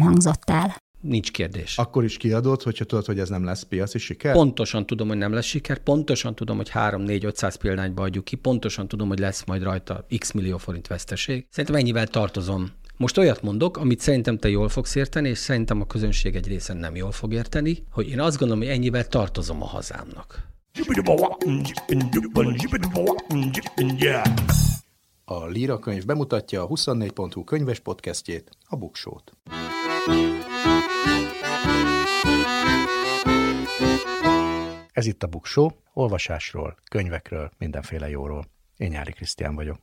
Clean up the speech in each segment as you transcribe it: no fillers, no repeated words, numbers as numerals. hangzott el. Nincs kérdés. Akkor is kiadod, hogyha tudod, hogy ez nem lesz piaci siker? Pontosan tudom, hogy nem lesz siker, pontosan tudom, hogy 3-4-500 példányba adjuk ki, pontosan tudom, hogy lesz majd rajta x millió forint veszteség. Szerintem ennyivel tartozom. Most olyat mondok, amit szerintem te jól fogsz érteni, és szerintem a közönség egy része nem jól fog érteni, hogy én azt gondolom, hogy ennyivel tartozom a hazámnak. A Líra könyv bemutatja a 24.hu könyves podcastjét, a Buk Show-t. Ez itt a Buk Show, olvasásról, könyvekről, mindenféle jóról. Én Nyáry Krisztián vagyok.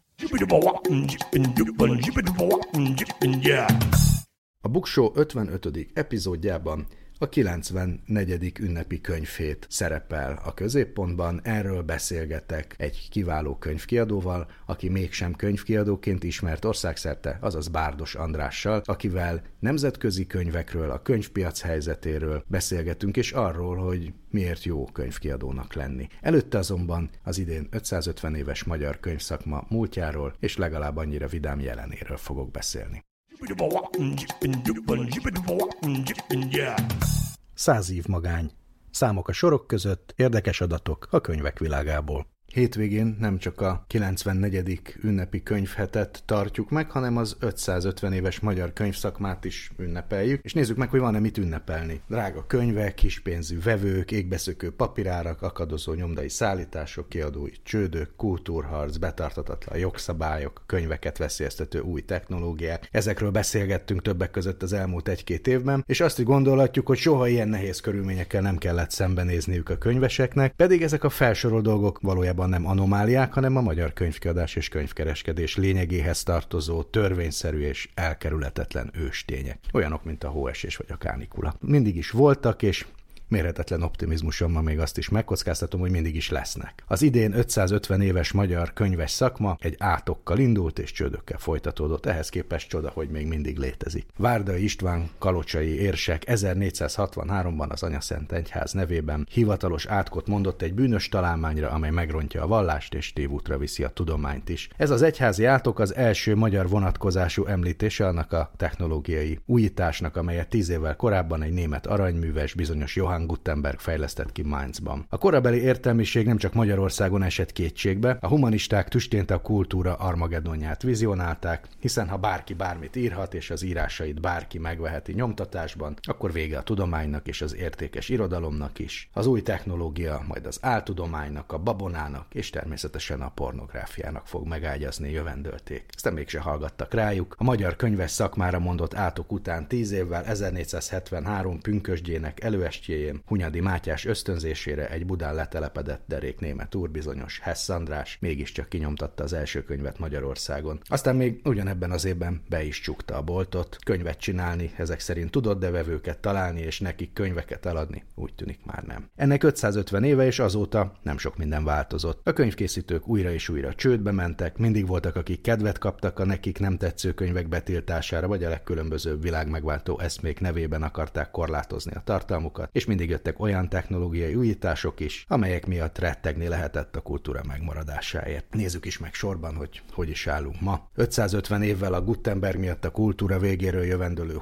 A Buk Show 55. epizódjában a 94. ünnepi könyvhét szerepel a középpontban, erről beszélgetek egy kiváló könyvkiadóval, aki mégsem könyvkiadóként ismert országszerte, azaz Bárdos Andrással, akivel nemzetközi könyvekről, a könyvpiac helyzetéről beszélgetünk, és arról, hogy miért jó könyvkiadónak lenni. Előtte azonban az idén 550 éves magyar könyvszakma múltjáról és legalább annyira vidám jelenéről fogok beszélni. 100 év magány. Számok a sorok között, érdekes adatok a könyvek világából. Hétvégén nem csak a 94. ünnepi könyvhetet tartjuk meg, hanem az 550 éves magyar könyvszakmát is ünnepeljük, és nézzük meg, hogy van-e mit ünnepelni. Drága könyvek, kispénzű vevők, égbeszökő papírárak, akadozó nyomdai szállítások, kiadói csődök, kultúrharc, betartatatlan jogszabályok, könyveket veszélyeztető új technológiák. Ezekről beszélgettünk többek között az elmúlt 1-2 évben, és azt is gondolhatjuk, hogy soha ilyen nehéz körülményekkel nem kellett szembenézniük a könyveseknek, pedig ezek a felsorolt dolgok valójában nem anomáliák, hanem a magyar könyvkiadás és könyvkereskedés lényegéhez tartozó, törvényszerű és elkerülhetetlen őstények. Olyanok, mint a hóesés vagy a kánikula. Mindig is voltak, és mérhetetlen optimizmusommal még azt is megkockáztatom, hogy mindig is lesznek. Az idén 550 éves magyar könyves szakma egy átokkal indult és csődökkel folytatódott, ehhez képest csoda, hogy még mindig létezik. Várdai István kalocsai érsek 1463-ban az Anyaszent Egyház nevében hivatalos átkot mondott egy bűnös találmányra, amely megrontja a vallást és tévútra viszi a tudományt is. Ez az egyházi átok az első magyar vonatkozású említése annak a technológiai újításnak, amelyet 10 évvel korábban egy német aranyműves, bizonyos Johann Gutenberg fejlesztett ki Mainzban. A korabeli értelmiség nem csak Magyarországon esett kétségbe, a humanisták tüstént a kultúra Armageddonját vizionálták, hiszen ha bárki bármit írhat, és az írásait bárki megveheti nyomtatásban, akkor vége a tudománynak és az értékes irodalomnak is. Az új technológia majd az áltudománynak, a babonának és természetesen a pornográfiának fog megágyazni jövendőlték. Ezt mégse hallgattak rájuk. A magyar könyves szakmára mondott átok után 10 évvel 1473 pünkösdjének előestjén Hunyadi Mátyás ösztönzésére egy Budán letelepedett derék német úr, bizonyos Hess András, mégiscsak kinyomtatta az első könyvet Magyarországon. Aztán még ugyanebben az évben be is csukta a boltot. Könyvet csinálni ezek szerint tudott, de vevőket találni és nekik könyveket eladni úgy tűnik már nem. Ennek 550 éve, és azóta nem sok minden változott. A könyvkészítők újra és újra csődbe mentek, mindig voltak, akik kedvet kaptak a nekik nem tetsző könyvek betiltására, vagy a legkülönbözőbb világmegváltó eszmék nevében akarták korlátozni a tartalmukat, és mindig jöttek olyan technológiai újítások is, amelyek miatt rettegni lehetett a kultúra megmaradásáért. Nézzük is meg sorban, hogy hogy is állunk ma. 550 évvel a Gutenberg miatt a kultúra végéről jövendőlő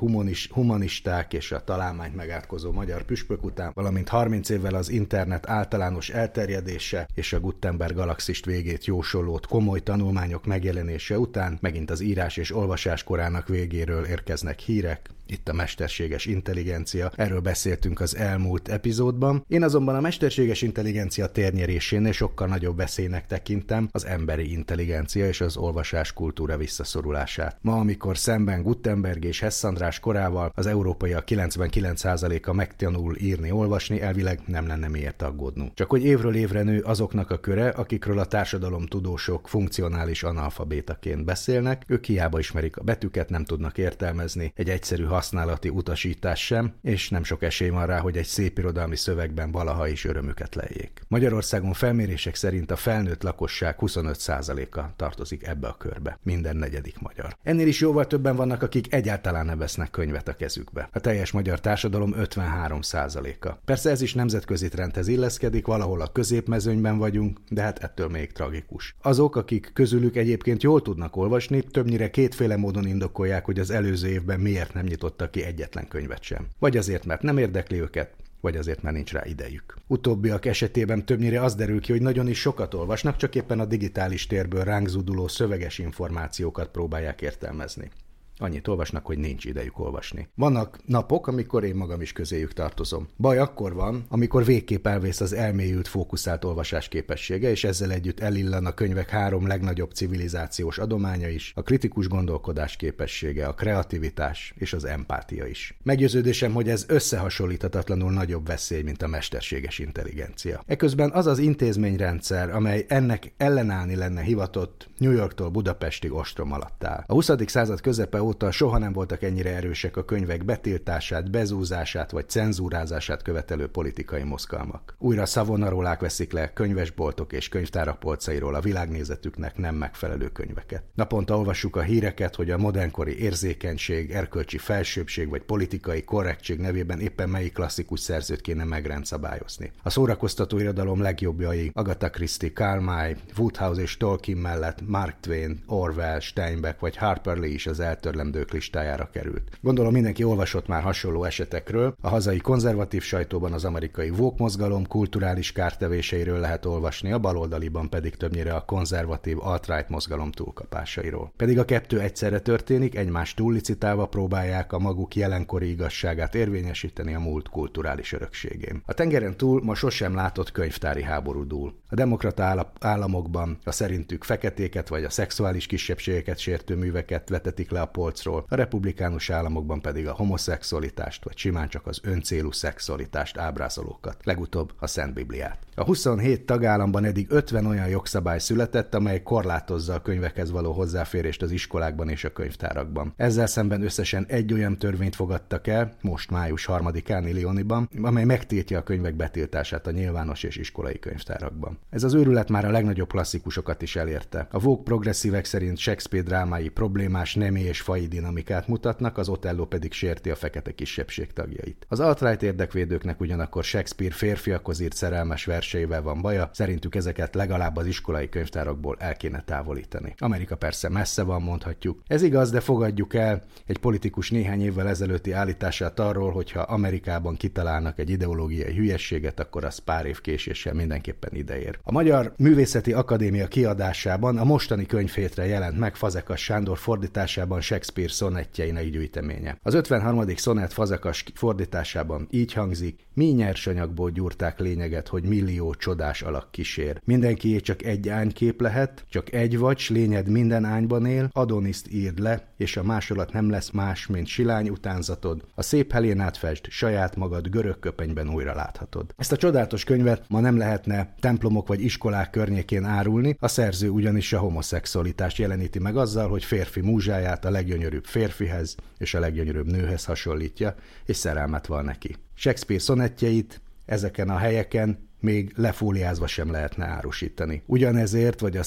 humanisták és a találmányt megátkozó magyar püspök után, valamint 30 évvel az internet általános elterjedése és a Gutenberg galaxist végét jósolót komoly tanulmányok megjelenése után megint az írás és olvasás korának végéről érkeznek hírek. Itt a mesterséges intelligencia, erről beszéltünk az elmúlt epizódban. Én azonban a mesterséges intelligencia térnyerésénél sokkal nagyobb veszélynek tekintem az emberi intelligencia és az olvasás kultúra visszaszorulását. Ma, amikor szemben Gutenberg és Hess András korával az európaiak 99%-a megtanul írni, olvasni, elvileg nem lenne miért aggódnunk. Csak hogy évről évre nő azoknak a köre, akikről a társadalomtudósok funkcionális analfabétaként beszélnek, ők hiába ismerik a betűket, nem tudnak értelmezni, egy egyszerű használati utasítás sem, és nem sok esély van rá, hogy egy szép irodalmi szövegben valaha is örömüket lejjék. Magyarországon felmérések szerint a felnőtt lakosság 25%-a tartozik ebbe a körbe. Minden negyedik magyar. Ennél is jóval többen vannak, akik egyáltalán nem vesznek könyvet a kezükbe. A teljes magyar társadalom 53%-a. Persze ez is nemzetközi trendhez illeszkedik, valahol a középmezőnyben vagyunk, de hát ettől még tragikus. Azok, akik közülük egyébként jól tudnak olvasni, többnyire kétféle módon indokolják, hogy az előző évben miért nem nyitottak ki egyetlen könyvet sem. Vagy azért, mert nem érdekli őket, vagy azért már nincs rá idejük. Utóbbiak esetében többnyire az derül ki, hogy nagyon is sokat olvasnak, csak éppen a digitális térből ránk zúduló szöveges információkat próbálják értelmezni. Annyit olvasnak, hogy nincs idejük olvasni. Vannak napok, amikor én magam is közéjük tartozom. Baj akkor van, amikor végképp elvész az elmélyült, fókuszált olvasás képessége, és ezzel együtt elillan a könyvek három legnagyobb civilizációs adománya is, a kritikus gondolkodás képessége, a kreativitás és az empátia is. Meggyőződésem, hogy ez összehasonlíthatatlanul nagyobb veszély, mint a mesterséges intelligencia. Eközben az az intézményrendszer, amely ennek ellenállni lenne hivatott, New Yorktól Budapestig ostrom alatt áll. A 20. század közepe óta soha nem voltak ennyire erősek a könyvek betiltását, bezúzását vagy cenzúrázását követelő politikai mozgalmak. Újra Savonarolák veszik le könyvesboltok és könyvtárak polcairól a világnézetüknek nem megfelelő könyveket. Naponta olvassuk a híreket, hogy a modernkori érzékenység, erkölcsi felsőbbség vagy politikai korrektség nevében éppen melyik klasszikus szerzőt kéne megrendszabályozni. A szórakoztató irodalom legjobbjai Agatha Christie, Carmyle, Wodehouse és Tolkien mellett Mark Twain, Orwell, Steinbeck vagy Harper Lee is az eltörlendők listájára került. Gondolom, mindenki olvasott már hasonló esetekről. A hazai konzervatív sajtóban az amerikai woke mozgalom kulturális kártevéseiről lehet olvasni, a baloldaliban pedig többnyire a konzervatív alt-right mozgalom túlkapásairól. Pedig a kettő egyszerre történik, egymást túllicitálva próbálják a maguk jelenkori igazságát érvényesíteni a múlt kulturális örökségén. A tengeren túl ma sosem látott könyvtári háború dúl. A demokrata államokban a szerintük feketéket vagy a szexuális kisebbségeket sértő műveket vetetik le a polcról, a republikánus államokban pedig a homoszexualitást vagy simán csak az öncélú szexualitást ábrázolókat, legutóbb a Szent Bibliát. A 27 tagállamban eddig 50 olyan jogszabály született, amely korlátozza a könyvekhez való hozzáférést az iskolákban és a könyvtárakban. Ezzel szemben összesen egy olyan törvényt fogadtak el, most május 3-án Illyoniban, amely megtiltja a könyvek betiltását a nyilvános és iskolai könyvtárakban. Ez az őrület már a legnagyobb klasszikusokat is elérte. A woke progresszívek szerint Shakespeare drámái problémás nemi és faji dinamikát mutatnak, az Otello pedig sérti a fekete kisebbség tagjait. Az alt-right érdekvédőknek ugyanakkor Shakespeare férfiakhoz írt szerelmes verseivel van baja, szerintük ezeket legalább az iskolai könyvtárakból el kéne távolítani. Amerika persze messze van, mondhatjuk. Ez igaz, de fogadjuk el egy politikus néhány évvel ezelőtti állítását arról, hogy ha Amerikában kitalálnak egy ideológiai hülyességet, akkor az pár év késéssel mindenképpen ideér. A Magyar Művészeti Akadémia kiadásában a mostani könyvhétre jelent meg Fazekas Sándor fordításában Shakespeare szonettjeinek gyűjteménye. Az 53. szonett Fazekas fordításában így hangzik: mi nyersanyagból gyúrták lényeget, hogy millió csodás alak kísér. Mindenkié csak egy ánykép lehet, csak egy vagy, s lényed minden ányban él, Adoniszt írd le, és a másolat nem lesz más, mint silány utánzatod, a szép Helénát fest, saját magad görög köpenyben újra láthatod. Ezt a csodálatos könyvet ma nem lehetne templomok vagy iskolák környékén árulni, a szerző ugyanis a homoszexualitást jeleníti meg azzal, hogy férfi múzsáját a leggyönyörűbb férfihez és a leggyönyörűbb nőhez hasonlítja, és szerelmet val neki. Shakespeare szonettjeit ezeken a helyeken még lefóliázva sem lehetne árusítani. Ugyanezért, vagy a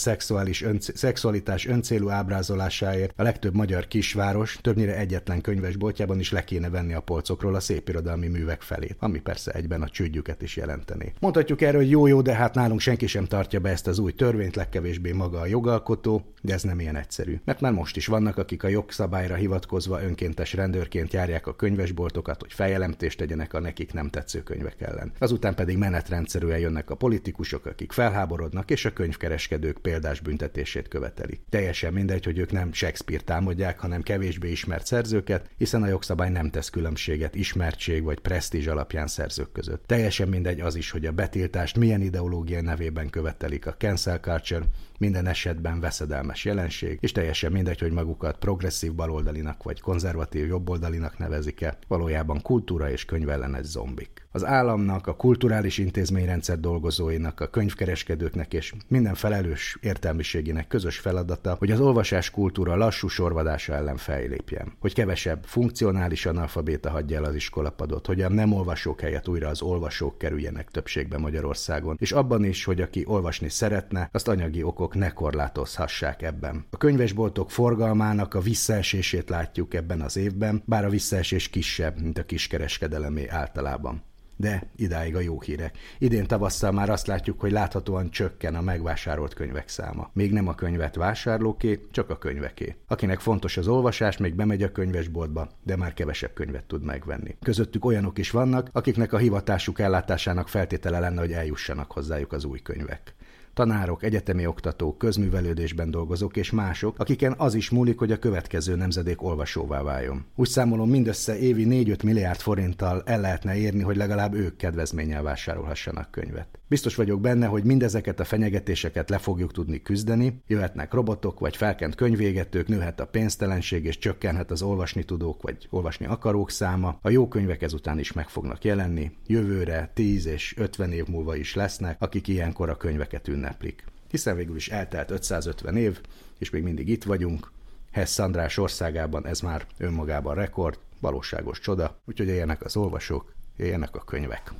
szexualitás öncélú ábrázolásáért a legtöbb magyar kisváros többnyire egyetlen könyvesboltjában is le kéne venni a polcokról a szépirodalmi művek felét, ami persze egyben a csődjüket is jelenteni. Mondhatjuk erről, hogy jó, de hát nálunk senki sem tartja be ezt az új törvényt, legkevésbé maga a jogalkotó, de ez nem ilyen egyszerű. Mert már most is vannak, akik a jogszabályra hivatkozva önkéntes rendőrként járják a könyvesboltokat, hogy feljelentést tegyenek a nekik nem tetsző könyvek ellen. Azután pedig menetrendszerű jönnek a politikusok, akik felháborodnak, és a könyvkereskedők példás büntetését követelik. Teljesen mindegy, hogy ők nem Shakespeare támadják, hanem kevésbé ismert szerzőket, hiszen a jogszabály nem tesz különbséget ismertség vagy presztízs alapján szerzők között. Teljesen mindegy az is, hogy a betiltást milyen ideológia nevében követelik, a cancel culture minden esetben veszedelmes jelenség, és teljesen mindegy, hogy magukat progresszív baloldalinak vagy konzervatív jobboldalinak nevezik-e, valójában kultúra és könyvellenes zombik. Az államnak, a kulturális intézményrendszer dolgozóinak, a könyvkereskedőknek és minden felelős értelmiségének közös feladata, hogy az olvasás kultúra lassú sorvadása ellen fellépjen, hogy kevesebb funkcionális analfabéta hagyja el az iskolapadot, hogy a nem olvasók helyett újra az olvasók kerüljenek többségbe Magyarországon, és abban is, hogy aki olvasni szeretne, azt anyagi okok ne korlátozhassák ebben. A könyvesboltok forgalmának a visszaesését látjuk ebben az évben, bár a visszaesés kisebb, mint a kiskereskedelemé általában. De idáig a jó hírek. Idén tavasszal már azt látjuk, hogy láthatóan csökken a megvásárolt könyvek száma. Még nem a könyvet vásárlóké, csak a könyveké. Akinek fontos az olvasás, még bemegy a könyvesboltba, de már kevesebb könyvet tud megvenni. Közöttük olyanok is vannak, akiknek a hivatásuk ellátásának feltétele lenne, hogy eljussanak hozzájuk az új könyvek. Tanárok, egyetemi oktatók, közművelődésben dolgozók és mások, akiken az is múlik, hogy a következő nemzedék olvasóvá váljon. Úgy számolom, mindössze évi 4-5 milliárd forinttal el lehetne érni, hogy legalább ők kedvezménnyel vásárolhassanak könyvet. Biztos vagyok benne, hogy mindezeket a fenyegetéseket le fogjuk tudni küzdeni, jöhetnek robotok vagy felkent könyvégetők, nőhet a pénztelenség és csökkenhet az olvasni tudók vagy olvasni akarók száma, a jó könyvek ezután is meg fognak jelenni, jövőre 10 és 50 év múlva is lesznek, akik ilyenkor a könyveket ünneplik. Hiszen végül is eltelt 550 év, és még mindig itt vagyunk. Hess András országában ez már önmagában rekord, valóságos csoda, úgyhogy éljenek az olvasók, éljenek a könyvek.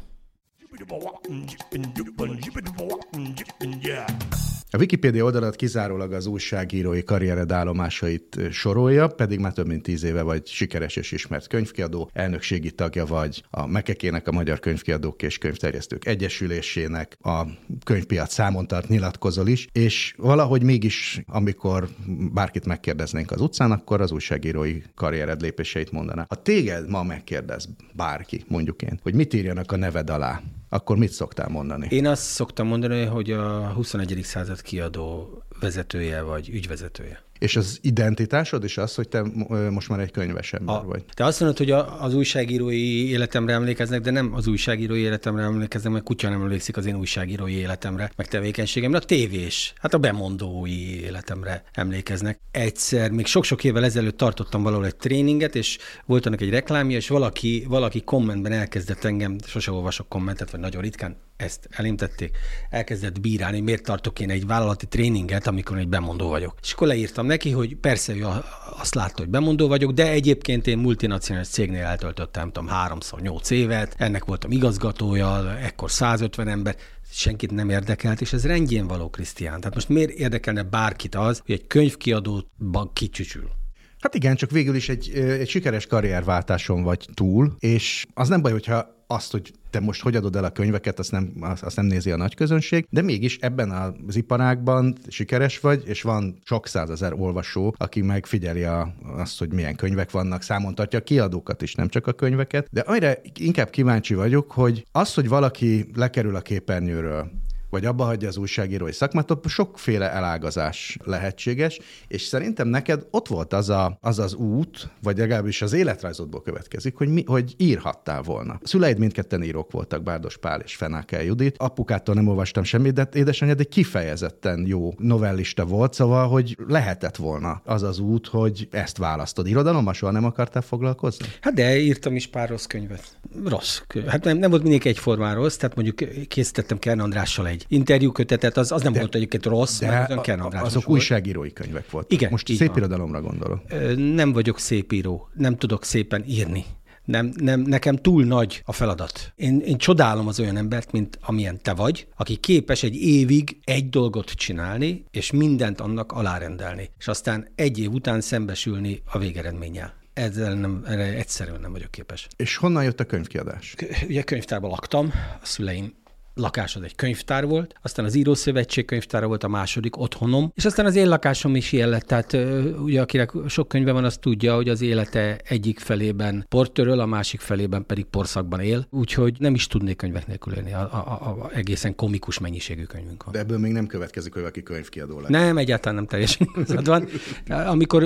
A Wikipédia oldalat kizárólag az újságírói karriered állomásait sorolja, pedig már több mint 10 éve vagy sikeres és ismert könyvkiadó, elnökségi tagja vagy a Mekekének, a Magyar Könyvkiadók és Könyvterjesztők Egyesülésének, a könyvpiac számon tart, nyilatkozol is, és valahogy mégis, amikor bárkit megkérdeznénk az utcán, akkor az újságírói karriered lépéseit mondaná. Ha téged ma megkérdez bárki, mondjuk én, hogy mit írjanak a neved alá, akkor mit szoktál mondani? Én azt szoktam mondani, hogy a 21. század kiadó vezetője vagy ügyvezetője. És az identitásod is az, hogy te most már egy könyves ember vagy? Te azt mondod, hogy az újságírói életemre emlékeznek, de nem az újságírói életemre emlékeznek, mert kutya nem emlékszik az én újságírói életemre, meg tevékenységemre, a tévés, hát a bemondói életemre emlékeznek. Egyszer, még sok-sok évvel ezelőtt tartottam valahol egy tréninget, és volt annak egy reklámja, és valaki kommentben elkezdett engem, sose olvasok kommentet, vagy nagyon ritkán, ezt elintették, elkezdett bírálni, miért tartok én egy vállalati tréninget, amikor egy bemondó vagyok. És akkor leírtam neki, hogy persze ő azt látta, hogy bemondó vagyok, de egyébként én multinacionális cégnél eltöltöttem, nem tudom, 3x8 évet, ennek voltam igazgatója, ekkor 150 ember, senkit nem érdekelt, és ez rendjén való, Krisztián. Tehát most miért érdekelne bárkit az, hogy egy könyvkiadóban kicsücsül? Hát igen, csak végül is egy sikeres karrierváltáson vagy túl, és az nem baj, hogyha azt, hogy te most hogy adod el a könyveket, azt nem nézi a nagy közönség, de mégis ebben az iparágban sikeres vagy, és van sok százezer olvasó, aki megfigyeli azt, hogy milyen könyvek vannak, számon tartja a kiadókat is, nem csak a könyveket, de arra inkább kíváncsi vagyok, hogy az, hogy valaki lekerül a képernyőről, vagy abba hagyja az újságírói szakmát, ott sokféle elágazás lehetséges, és szerintem neked ott volt az az út, vagy legalábbis az életrajzodból következik, hogy írhattál volna. A szüleid mindketten írók voltak, Bárdos Pál és Fenákel Judit. Apukától nem olvastam semmit, de édesanyád egy kifejezetten jó novellista volt, szóval, hogy lehetett volna az az út, hogy ezt választod. Irodalommal soha nem akartál foglalkozni? Hát de írtam is pár rossz könyvet. Rossz könyv. Hát nem volt mindig egyformán rossz, tehát mondjuk készítettem Kern Andrással egy interjúkötetet, az nem volt egyébként rossz, mert olyan Kern András azok volt. Újságírói könyvek voltak. Igen, most szép van. Irodalomra gondolok. Nem vagyok szép író, nem tudok szépen írni. Nem, nekem túl nagy a feladat. Én csodálom az olyan embert, mint amilyen te vagy, aki képes egy évig egy dolgot csinálni, és mindent annak alárendelni, és aztán egy év után szembesülni a végeredménnyel. Erre egyszerűen nem vagyok képes. És honnan jött a könyvkiadás? Ugye könyvtárban laktam, a szüleim lakásod egy könyvtár volt, aztán az Írószövetség könyvtára volt a második otthonom, és aztán az én lakásom is ilyen lett. Tehát ugye akinek sok könyve van, az tudja, hogy az élete egyik felében portöröl, a másik felében pedig porszakban él, úgyhogy nem is tudnék könyvek nélkül élni, egészen komikus mennyiségű könyvünk van. De ebből még nem következik, hogy valaki könyvkiadó lesz. Nem, egyáltalán nem teljesen igazad van.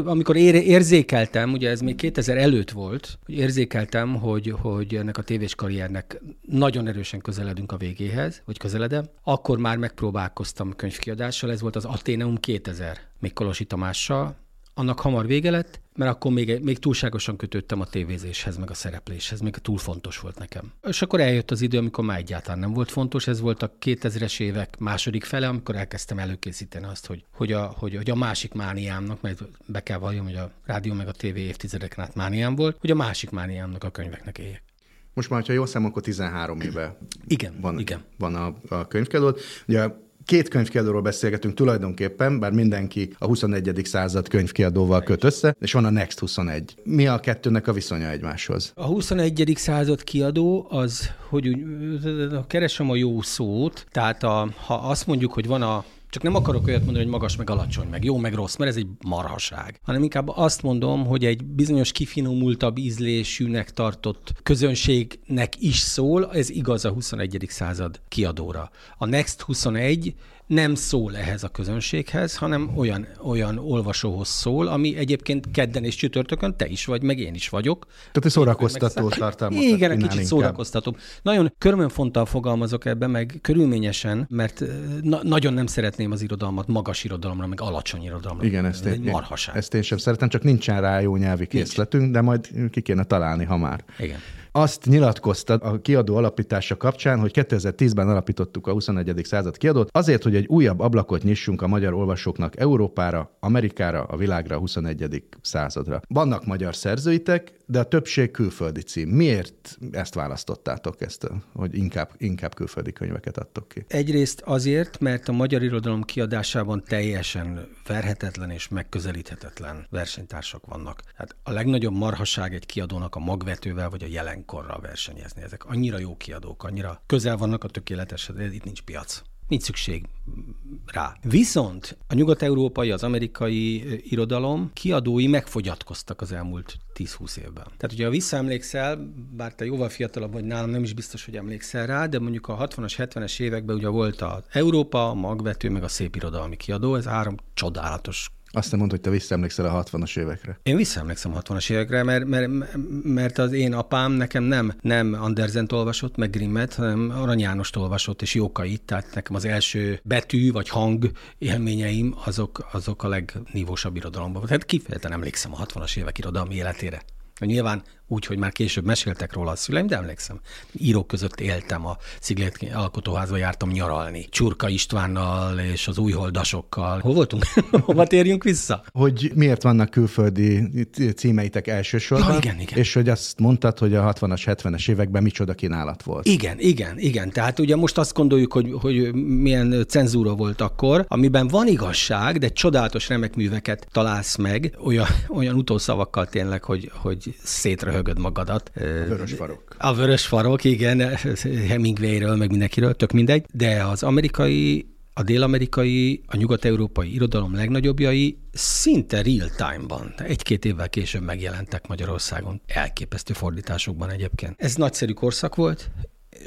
Amikor érzékeltem, ugye ez még 2000 előtt volt, hogy érzékeltem, hogy ennek a tévés karriernek nagyon erősen közeledünk a végéhez, könyvhez, vagy közeledem, akkor már megpróbálkoztam könyvkiadással, ez volt az Athéneum 2000, még Kolosi Tamással. Annak hamar vége lett, mert akkor még túlságosan kötődtem a tévézéshez, meg a szerepléshez, még túl fontos volt nekem. És akkor eljött az idő, amikor már egyáltalán nem volt fontos, ez volt a 2000-es évek második fele, amikor elkezdtem előkészíteni azt, hogy a másik mániámnak, mert be kell valljam, hogy a rádió meg a tévé évtizedeken át mániám volt, hogy a másik mániámnak a könyveknek éljek. Most már, ha jól számolom, akkor 13 éve van a könyvkiadó. Ugye két könyvkiadóról beszélgetünk tulajdonképpen, bár mindenki a 21. század könyvkiadóval köt össze, és van a next 21. Mi a kettőnek a viszonya egymáshoz? A 21. század kiadó az, keresem a jó szót, tehát ha azt mondjuk, hogy van a... Csak nem akarok olyat mondani, hogy magas, meg alacsony, meg jó, meg rossz, mert ez egy marhaság. Hanem inkább azt mondom, hogy egy bizonyos kifinomultabb ízlésűnek tartott közönségnek is szól, ez igaz a 21. század kiadóra. A Next 21 nem szól ehhez a közönséghez, hanem olyan olvasóhoz szól, ami egyébként kedden és csütörtökön te is vagy, meg én is vagyok. Tehát egy szórakoztató tartalmat. Igen, kicsit szórakoztató. Nagyon körmönfonttal fogalmazok ebben, meg körülményesen, mert nagyon nem szeretném az irodalmat magas irodalomra, meg alacsony irodalomra. Igen, ezt én sem szeretem, csak nincsen rá jó nyelvi készletünk, de majd ki kéne találni, ha már. Igen. Azt nyilatkoztat a kiadó alapítása kapcsán, hogy 2010-ben alapítottuk a 21. század kiadót azért, hogy egy újabb ablakot nyissunk a magyar olvasóknak Európára, Amerikára, a világra, a 21. századra. Vannak magyar szerzőitek, de a többség külföldi cím. Miért ezt választottátok, hogy inkább külföldi könyveket adtok ki? Egyrészt azért, mert a magyar irodalom kiadásában teljesen verhetetlen és megközelíthetetlen versenytársak vannak. Hát a legnagyobb marhaság egy kiadónak a Magvetővel vagy a Jelenkorral versenyezni. Ezek annyira jó kiadók, annyira közel vannak a tökéleteshez, itt nincs piac. Nincs szükség rá. Viszont a nyugat-európai, az amerikai irodalom kiadói megfogyatkoztak az elmúlt 10-20 évben. Tehát, hogyha visszaemlékszel, bár te jóval fiatalabb vagy nálam, nem is biztos, hogy emlékszel rá, de mondjuk a 60-as, 70-es években ugye volt az Európa, a Magvető, meg a szép irodalmi kiadó, ez három csodálatos. Azt nem mondta, hogy te visszaemlékszel a 60-as évekre. Én visszaemlékszem a 60-as évekre, mert az én apám nekem nem Andersent olvasott, meg Grimmet, hanem Arany Jánost olvasott, és Jókait, tehát nekem az első betű vagy hang élményeim azok a legnívósabb irodalomban. Tehát kifejezetten emlékszem a 60-as évek irodalmi életére. Nyilván úgy, hogy már később meséltek róla a szüleim, de emlékszem. Írók között éltem, a Sziget Alkotóházba jártam nyaralni. Csurka Istvánnal és az újholdasokkal. Hol voltunk? Hova térjünk vissza? Hogy miért vannak külföldi címeitek elsősorban? Ja, igen. És hogy azt mondtad, hogy a 60-as, 70-es években micsoda kínálat volt. Igen. Tehát ugye most azt gondoljuk, hogy milyen cenzúra volt akkor, amiben van igazság, de csodálatos remek műveket találsz meg, olyan utószavakkal tényleg, hogy szétröhögöd magadat. A vörös farok, igen, Hemingwayről, meg mindenkiről, tök mindegy, de az amerikai, a dél-amerikai, a nyugat-európai irodalom legnagyobbjai szinte real-time-ban, egy-két évvel később megjelentek Magyarországon. Elképesztő fordításokban egyébként. Ez nagyszerű korszak volt,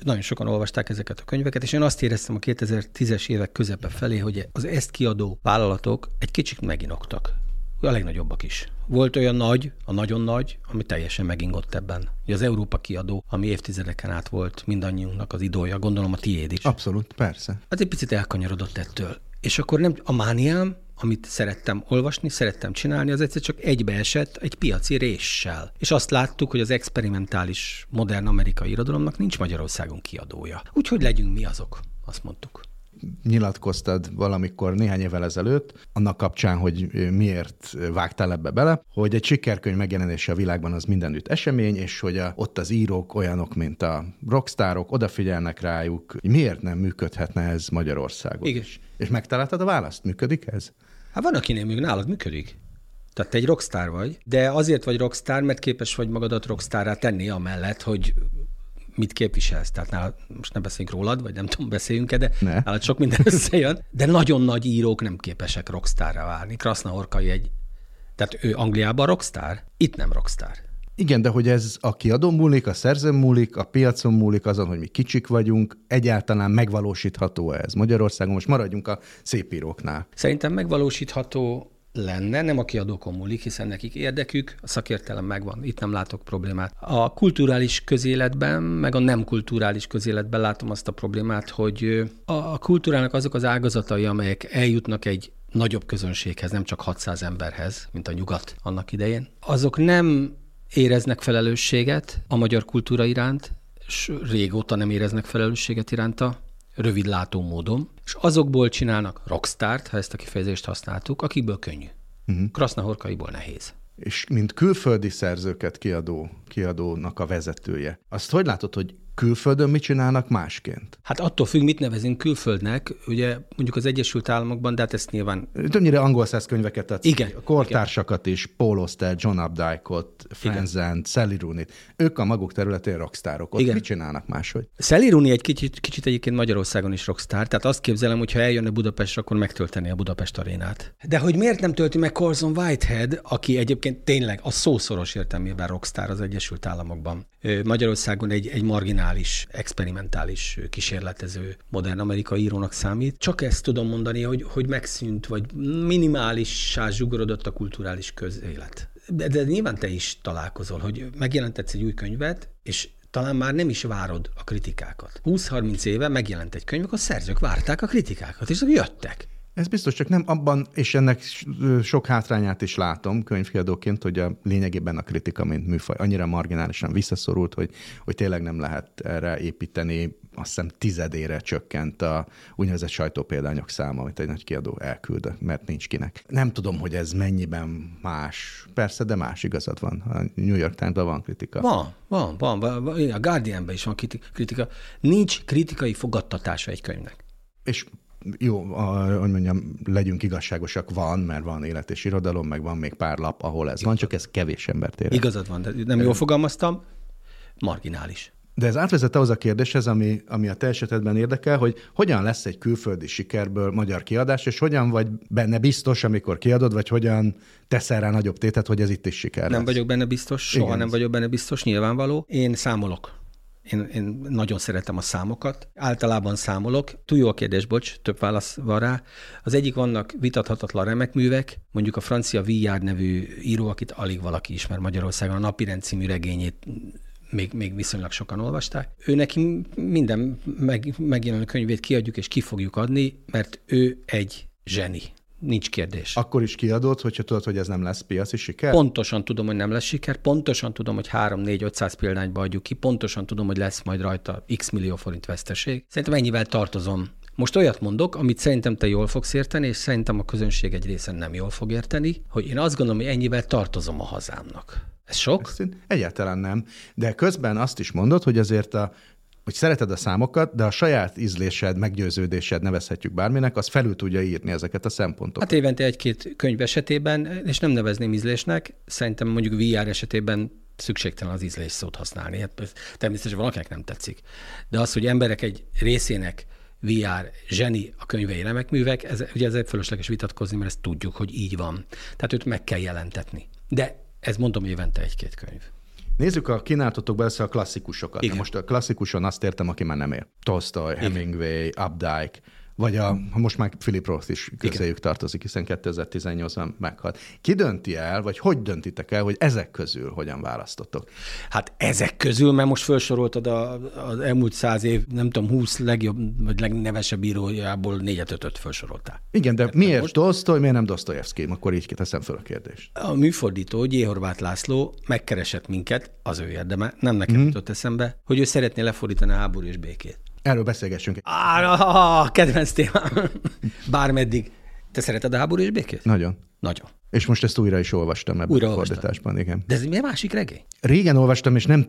nagyon sokan olvasták ezeket a könyveket, és én azt éreztem a 2010-es évek közepe felé, hogy az ezt kiadó vállalatok egy kicsit meginoktak. A legnagyobbak is. Volt olyan nagy, a nagyon nagy, ami teljesen megingott ebben. Az Európa kiadó, ami évtizedeken át volt mindannyiunknak az idója, gondolom a tiéd is. Abszolút, persze. Az egy picit elkanyarodott ettől. És akkor nem a mániám, amit szerettem olvasni, szerettem csinálni, az egyszer csak egybeesett egy piaci réssel. És azt láttuk, hogy az experimentális, modern amerikai irodalomnak nincs Magyarországon kiadója. Úgyhogy legyünk mi azok, azt mondtuk. Nyilatkoztad valamikor néhány évvel ezelőtt, annak kapcsán, hogy miért vágtál ebbe bele, hogy egy sikerkönyv megjelenése a világban az mindenütt esemény, és hogy ott az írók olyanok, mint a rockstárok, odafigyelnek rájuk. Miért nem működhetne ez Magyarországon? Igen. És megtaláltad a választ? Működik ez? Hát van, akinél még nálad működik. Tehát te egy rockstár vagy, de azért vagy rockstár, mert képes vagy magadat rockstárrá tenni amellett, hogy mit képviselsz? Tehát nálad, most nem beszéljünk rólad, vagy nem tudom, beszéljünk-e, de nálad sok minden összejön. De nagyon nagy írók nem képesek rockstarra válni. Krasznahorkai tehát ő Angliában rockstar, itt nem rockstar. Igen, de hogy ez a kiadón múlik, a szerzőn múlik, a piacon múlik, azon, hogy mi kicsik vagyunk, egyáltalán megvalósítható ez Magyarországon? Most maradjunk a szépíróknál. Szerintem megvalósítható lenne, nem a kiadókon múlik, hiszen nekik érdekük, a szakértelem megvan, itt nem látok problémát. A kulturális közéletben, meg a nem kulturális közéletben látom azt a problémát, hogy a kultúrának azok az ágazatai, amelyek eljutnak egy nagyobb közönséghez, nem csak 600 emberhez, mint a nyugat annak idején, azok nem éreznek felelősséget a magyar kultúra iránt, és régóta nem éreznek felelősséget iránta, rövidlátó módon, és azokból csinálnak rockstárt, ha ezt a kifejezést használtuk, akikből könnyű. Krasznahorkaiból nehéz. És mint külföldi szerzőket kiadónak a vezetője, azt hogy látod, hogy külföldön mit csinálnak másként? Hát attól függ, mit nevezünk külföldnek, ugye mondjuk az Egyesült Államokban, de hát ezt nyilván... Többnyire angol száz könyveket tetsz. Igen. A kortársakat igen. Is, Paul Auster, John Updike-ot, Franzen, Sally Rooney-t. Ők a maguk területén rockstárok. Ott igen. Mit csinálnak máshogy? Sally Rooney egy kicsit egyébként Magyarországon is rockstár, tehát azt képzelem, hogy ha eljönne Budapestre, akkor megtölteni a Budapest arénát. De hogy miért nem tölti meg Colson Whitehead, aki egyébként tényleg a szószoros értelmében rockstár az Egyesült Államokban. Magyarországon egy marginális, experimentális kísérletező modern amerikai írónak számít. Csak ezt tudom mondani, hogy megszűnt, vagy minimálissá zsugorodott a kulturális közélet. De nyilván te is találkozol, hogy megjelentetsz egy új könyvet, és talán már nem is várod a kritikákat. 20-30 éve megjelent egy könyv, akkor szerzők várták a kritikákat, és jöttek. Ez biztos, csak nem abban, és ennek sok hátrányát is látom könyvkiadóként, hogy a lényegében a kritika, mint műfaj annyira marginálisan visszaszorult, hogy tényleg nem lehet erre építeni, azt hiszem 10-ére csökkent a úgynevezett sajtópéldányok száma, amit egy nagy kiadó elküld, mert nincs kinek. Nem tudom, hogy ez mennyiben más. Persze, de más, igazad van. A New York Times-ban van kritika. Van. A Guardian-ben is van kritika. Nincs kritikai fogadtatása egy könyvnek. És jó, hogy mondjam, legyünk igazságosak, van, mert van élet és irodalom, meg van még pár lap, ahol ez van, csak ez kevés embert ér. Igazad van, de nem jól fogalmaztam, marginális. De ez átvezet ahhoz a kérdéshez, ami a te esetedben érdekel, hogy hogyan lesz egy külföldi sikerből magyar kiadás, és hogyan vagy benne biztos, amikor kiadod, vagy hogyan teszel rá nagyobb tétet, hogy ez itt is siker lesz. Nem vagyok benne biztos, soha igen. Nem vagyok benne biztos, nyilvánvaló. Én számolok. Én nagyon szeretem a számokat. Általában számolok. Túl jó a kérdés, bocs, több válasz van rá. Az egyik vannak vitathatatlan remek művek, mondjuk a francia Villard nevű író, akit alig valaki ismer Magyarországon, a Napirend című regényét még viszonylag sokan olvasták. Ő neki minden megjelenő könyvét kiadjuk és ki fogjuk adni, mert ő egy zseni. Nincs kérdés. Akkor is kiadod, hogyha tudod, hogy ez nem lesz piaci siker? Pontosan tudom, hogy nem lesz siker, pontosan tudom, hogy 3-4-500 példányba adjuk ki, pontosan tudom, hogy lesz majd rajta x millió forint veszteség. Szerintem ennyivel tartozom. Most olyat mondok, amit szerintem te jól fogsz érteni, és szerintem a közönség egy része nem jól fog érteni, hogy én azt gondolom, hogy ennyivel tartozom a hazámnak. Ez sok? Egyáltalán nem. De közben azt is mondod, hogy azért hogy szereted a számokat, de a saját ízlésed, meggyőződésed, nevezhetjük bárminek, az felül tudja írni ezeket a szempontokat. Hát évente egy-két könyv esetében, és nem nevezném ízlésnek, szerintem mondjuk VR esetében szükségtelen az ízlés szót használni. Hát természetesen valakinek nem tetszik. De az, hogy emberek egy részének VR zseni a könyvei remekművek, ugye ezzel fölösleges vitatkozni, mert ezt tudjuk, hogy így van. Tehát őt meg kell jelentetni. De ez mondom évente egy-két könyv. Nézzük a kínáltotokba össze a klasszikusokat. Igen. Most a klasszikuson azt értem, aki már nem él. Tolstoy, Hemingway, Updike, vagy most már Philip Roth is közéjük tartozik, hiszen 2018-ban meghalt. Ki dönti el, vagy hogy döntitek el, hogy ezek közül hogyan választottok? Hát ezek közül, mert most felsoroltad az elmúlt 100 év, nem tudom, 20 legjobb, vagy legnevesebb írójából 4-5-öt felsoroltál. Igen, de miért most... Tolsztoj, miért nem Dosztojevszki? Akkor így kiteszem föl a kérdést. A műfordító, J. Horváth László megkeresett minket, az ő érdeme, nem nekem jutott eszembe, hogy ő szeretné lefordítani a Háború és békét. Erről beszélgessünk. Kedvenc témám. Bármeddig. Te szereted a Háború és békét? Nagyon. Nagyon. És most ezt újra is olvastam ebben a fordításban, igen. De ez mi a másik regény? Régen olvastam, és nem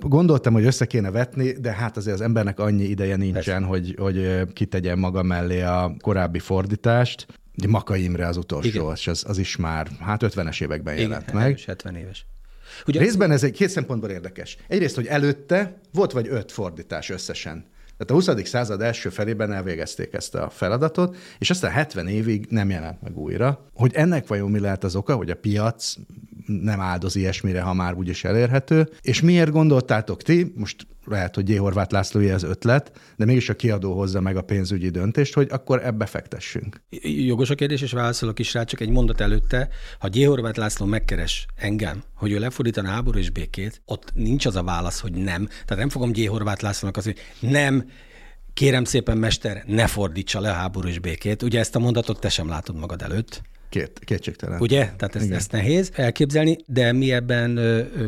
gondoltam, hogy össze kéne vetni, de hát azért az embernek annyi ideje nincsen, hogy kitegyen maga mellé a korábbi fordítást. Makai Imre az utolsó, és az is már 50-es években jelent meg. Igen, 70 éves. Ugye részben ez egy két szempontból érdekes. Egyrészt, hogy előtte volt vagy 5 fordítás összesen. Tehát a 20. század első felében elvégezték ezt a feladatot, és aztán 70 évig nem jelent meg újra. Hogy ennek vajon mi lehet az oka, hogy a piac nem áldoz ilyesmire, ha már úgyis elérhető, és miért gondoltátok ti, most lehet, hogy J. Horváth Lászlói az ötlet, de mégis a kiadó hozza meg a pénzügyi döntést, hogy akkor ebbe fektessünk. Jogos a kérdés, és válaszolok is rá, csak egy mondat előtte. Ha J. Horváth László megkeres engem, hogy ő lefordítaná Háború és békét, ott nincs az a válasz, hogy nem. Tehát nem fogom J. Horváth Lászlónak azt, hogy nem, kérem szépen, mester, ne fordítsa le a Háború és békét. Ugye ezt a mondatot te sem látod magad előtt. Kétségtelen. Ugye? Tehát ezt nehéz elképzelni, de mi ebben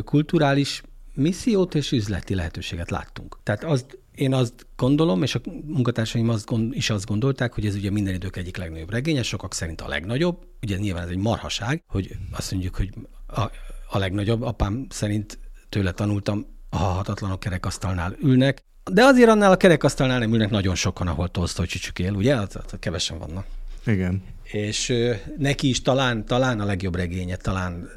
kulturális missziót és üzleti lehetőséget láttunk. Tehát én azt gondolom, és a munkatársaim azt gondolták, hogy ez ugye minden idők egyik legnagyobb regénye, sokak szerint a legnagyobb. Ugye nyilván ez egy marhaság, hogy azt mondjuk, hogy a legnagyobb, apám szerint tőle tanultam, a Halhatatlanok kerekasztalnál ülnek, de azért annál a kerekasztalnál nem ülnek nagyon sokan, ahol Tolsztoj csücsük él, ugye? Kevesen vannak. Igen. És neki is talán a legjobb regénye,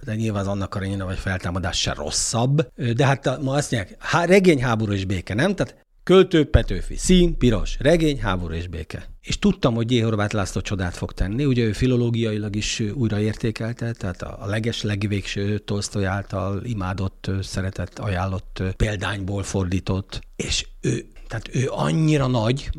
de nyilván az Anna Karenina vagy Feltámadás se rosszabb, de hát ma azt mondják, regény, háború és béke, nem? Tehát költő Petőfi, szín, piros, regény, háború és béke. És tudtam, hogy J. Horváth László csodát fog tenni, ugye ő filológiailag is újraértékelte, tehát a legvégső Tolsztoj által imádott, szeretett, ajánlott példányból fordított, és ő annyira nagy,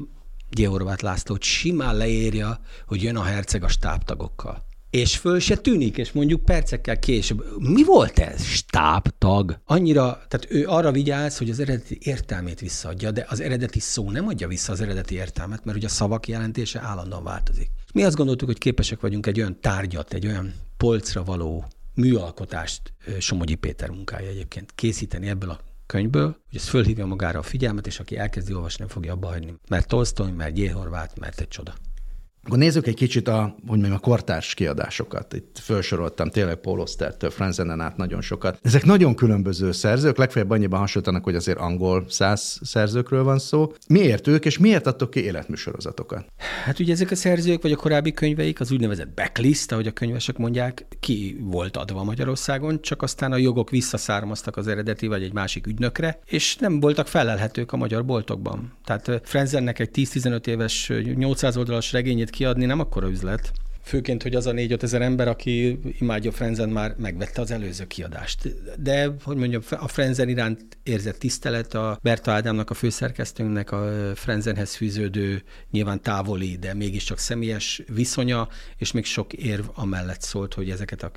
J. Horváth Lászlót simán leírja, hogy jön a herceg a stábtagokkal. És föl se tűnik, és mondjuk percekkel később. Mi volt ez? Stábtag. Annyira, tehát ő arra vigyáz, hogy az eredeti értelmét visszaadja, de az eredeti szó nem adja vissza az eredeti értelmet, mert ugye a szavak jelentése állandóan változik. Mi azt gondoltuk, hogy képesek vagyunk egy olyan tárgyat, egy olyan polcra való műalkotást, Somogyi Péter munkája egyébként, készíteni ebből a könyvből, hogy ez fölhívja magára a figyelmet, és aki elkezdi olvasni, nem fogja abba hagyni. Mert Tolsztoj, mert J. Horváth, mert egy csoda. Akkor nézzük egy kicsit a kortárs kiadásokat. Itt felsoroltam tényleg Paul Austertől, Franzenen át nagyon sokat. Ezek nagyon különböző szerzők, legfeljebb annyiban hasonlítanak, hogy azért angol száz szerzőkről van szó. Miért ők, és miért adtok ki életműsorozatokat? Hát ugye ezek a szerzők, vagy a korábbi könyveik, az úgynevezett backlist, ahogy a könyvesek mondják, ki volt adva Magyarországon, csak aztán a jogok visszaszármaztak az eredeti, vagy egy másik ügynökre, és nem voltak felelhetők a magyar boltokban. Tehát Franzennek egy 10-15 éves, 800 oldalas regényét kiadni nem akkora üzlet. Főként, hogy az a 4-5 ezer ember, aki imádja Franzen, már megvette az előző kiadást. De, hogy mondjam, a Franzen iránt érzett tisztelet, a Berta Ádámnak, a főszerkesztőnknek a Franzenhez fűződő, nyilván távoli, de mégiscsak személyes viszonya, és még sok érv amellett szólt, hogy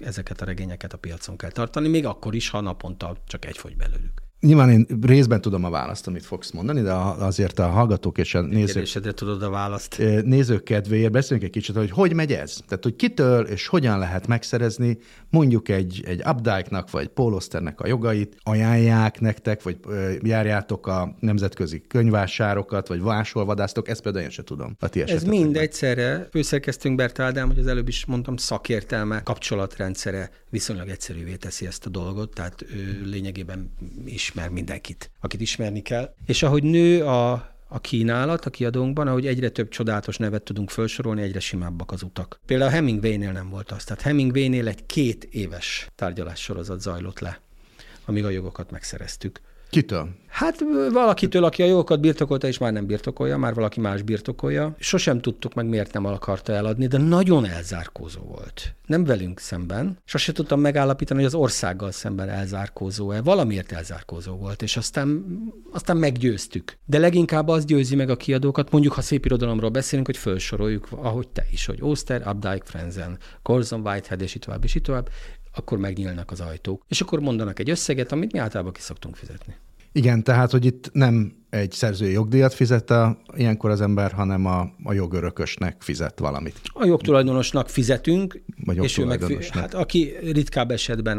ezeket a regényeket a piacon kell tartani, még akkor is, ha naponta csak egy fogy belőlük. Nyilván én részben tudom a választ, amit fogsz mondani, de azért a hallgatók és a nézők... tudod a választ. Nézők kedvéért beszéljünk egy kicsit, hogy megy ez? Tehát, hogy kitől és hogyan lehet megszerezni mondjuk egy Updike-nak vagy Paul Austernek a jogait, ajánlják nektek, vagy járjátok a nemzetközi könyvvásárokat, vagy vásolvadásztok, ezt például én sem tudom. Ez mind egyszerre. Főszerkesztünk Berta Ádám, hogy az előbb is mondtam, szakértelme, kapcsolatrendszere viszonylag egyszerűvé teszi ezt a dolgot, tehát ő lényegében ismer mindenkit, akit ismerni kell. És ahogy nő a kínálat a kiadónkban, ahogy egyre több csodálatos nevet tudunk felsorolni, egyre simábbak az utak. Például Hemingwaynél nem volt az. Tehát Hemingwaynél egy 2 éves tárgyalássorozat zajlott le, amíg a jogokat megszereztük. Kitől? Hát valakitől, aki a jogokat birtokolta, és már nem birtokolja, már valaki más birtokolja. Sosem tudtuk meg, miért nem akarta eladni, de nagyon elzárkózó volt. Nem velünk szemben. Sosem tudtam megállapítani, hogy az országgal szemben elzárkózó-e. Valamiért elzárkózó volt, és aztán meggyőztük. De leginkább az győzi meg a kiadókat, mondjuk, ha szép irodalomról beszélünk, hogy felsoroljuk, ahogy te is, hogy Auster, Updike, Franzen, Colson Whitehead, és így tovább, és így tovább. Akkor megnyílnak az ajtók, és akkor mondanak egy összeget, amit mi általában ki szoktunk fizetni. Igen, tehát, hogy itt nem egy szerzői jogdíjat fizet ilyenkor az ember, hanem a jogörökösnek fizet valamit. A jogtulajdonosnak fizetünk, és ő hát aki ritkább esetben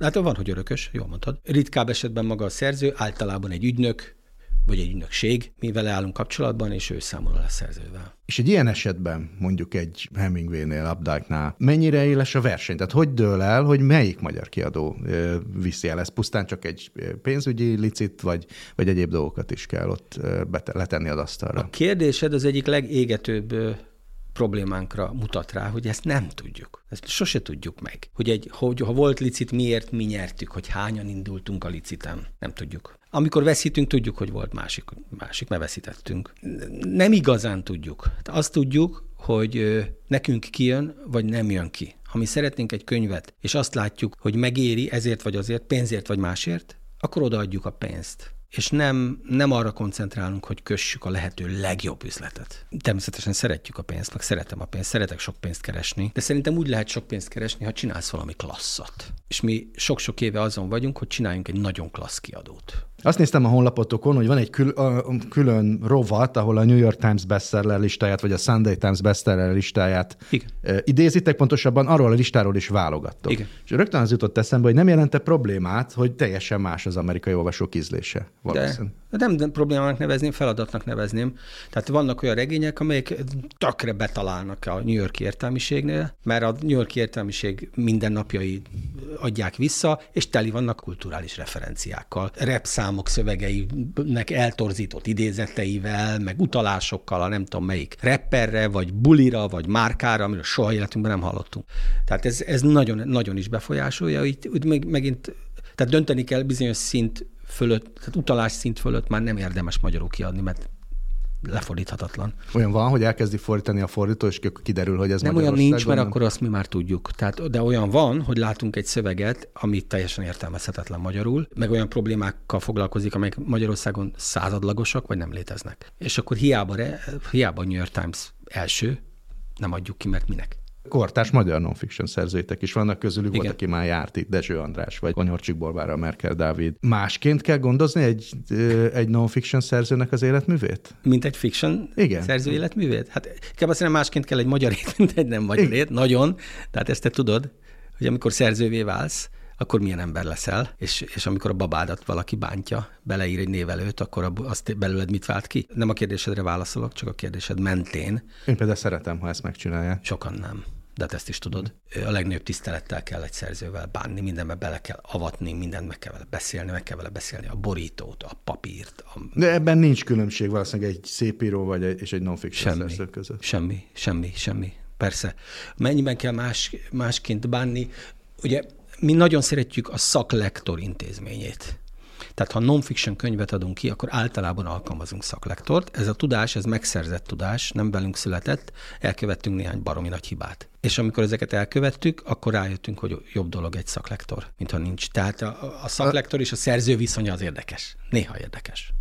hát van, hogy örökös, jól mondtad. Ritkább esetben maga a szerző, általában egy ügynök, vagy egy ügynökség, mi vele állunk kapcsolatban, és ő számol a szerzővel. És egy ilyen esetben, mondjuk egy Hemingwaynél, Updike-nál, mennyire éles a verseny? Tehát hogy dől el, hogy melyik magyar kiadó viszi el? Ez pusztán csak egy pénzügyi licit, vagy egyéb dolgokat is kell ott letenni az asztalra? A kérdésed az egyik legégetőbb problémánkra mutat rá, hogy ezt nem tudjuk. Ezt sose tudjuk meg. Hogy ha volt licit, miért mi nyertük, hogy hányan indultunk a liciten, nem tudjuk. Amikor veszítünk, tudjuk, hogy volt másik, mert veszítettünk. Nem igazán tudjuk. Azt tudjuk, hogy nekünk kijön, vagy nem jön ki. Ha mi szeretnénk egy könyvet, és azt látjuk, hogy megéri ezért vagy azért, pénzért vagy másért, akkor odaadjuk a pénzt. és nem arra koncentrálunk, hogy kössük a lehető legjobb üzletet. Természetesen szeretjük a pénzt, meg szeretem a pénzt, szeretek sok pénzt keresni, de szerintem úgy lehet sok pénzt keresni, ha csinálsz valami klasszat. És mi sok-sok éve azon vagyunk, hogy csináljunk egy nagyon klassz kiadót. Azt néztem a honlapotokon, hogy van egy külön rovat, ahol a New York Times bestseller listáját, vagy a Sunday Times bestseller listáját idézitek, pontosabban arról a listáról is válogattok. Igen. És rögtön az jutott eszembe, hogy nem jelent-e problémát, hogy teljesen más az amerikai olvasók ízlése valószínűleg. De nem problémának nevezném, feladatnak nevezném. Tehát vannak olyan regények, amelyek tökre betalálnak a New York-i értelmiségnél, mert a New York-i értelmiség mindennapjai adják vissza, és teli vannak kulturális referenciákkal. Repszámok szövegeinek eltorzított idézeteivel, meg utalásokkal a nem tudom melyik rapperre, vagy bulira, vagy márkára, amiről soha életünkben nem hallottunk. Tehát ez nagyon, nagyon is befolyásolja, így megint, tehát dönteni kell bizonyos szint fölött, tehát utalás szint fölött már nem érdemes magyarul kiadni, mert lefordíthatatlan. Olyan van, hogy elkezdi fordítani a fordító, és kiderül, hogy ez nem olyan nincs, mert akkor azt mi már tudjuk. Tehát, de olyan van, hogy látunk egy szöveget, ami teljesen értelmezhetetlen magyarul, meg olyan problémákkal foglalkozik, amelyek Magyarországon századlagosak, vagy nem léteznek. És akkor hiába New York Times első, nem adjuk ki, mert minek. Kortárs magyar non-fiction szerzőitek is vannak közülük, igen. Volt, aki már járt itt, Dezső András, vagy Konyhorcsik Bolvára, Merkel Dávid. Másként kell gondozni egy non-fiction szerzőnek az életművét? Mint egy fiction igen. Szerző életművét? Hát inkább azt mondom, másként kell egy magyarét, mint egy nem magyarét, nagyon. Tehát ezt te tudod, hogy amikor szerzővé válsz, akkor milyen ember leszel, és amikor a babádat valaki bántja, beleír egy névelőt, akkor azt belőled mit vált ki? Nem a kérdésedre válaszolok, csak a kérdésed mentén. Én például szeretem, ha ezt megcsinálják. Sokan nem, de ezt is tudod. A legnagyobb tisztelettel kell egy szerzővel bánni, mindenbe bele kell avatni, mindent meg kell vele beszélni, a borítót, a papírt. De ebben nincs különbség valószínűleg egy szép író és egy non-fiction szerző között. Semmi. Persze. Mennyiben kell másként bánni? Ugye mi nagyon szeretjük a szaklektor intézményét. Tehát ha non-fiction könyvet adunk ki, akkor általában alkalmazunk szaklektort. Ez a tudás, ez megszerzett tudás, nem velünk született, elkövettünk néhány baromi nagy hibát. És amikor ezeket elkövettük, akkor rájöttünk, hogy jobb dolog egy szaklektor, mintha nincs. Tehát a szaklektor és a szerző viszonya az érdekes. Néha érdekes.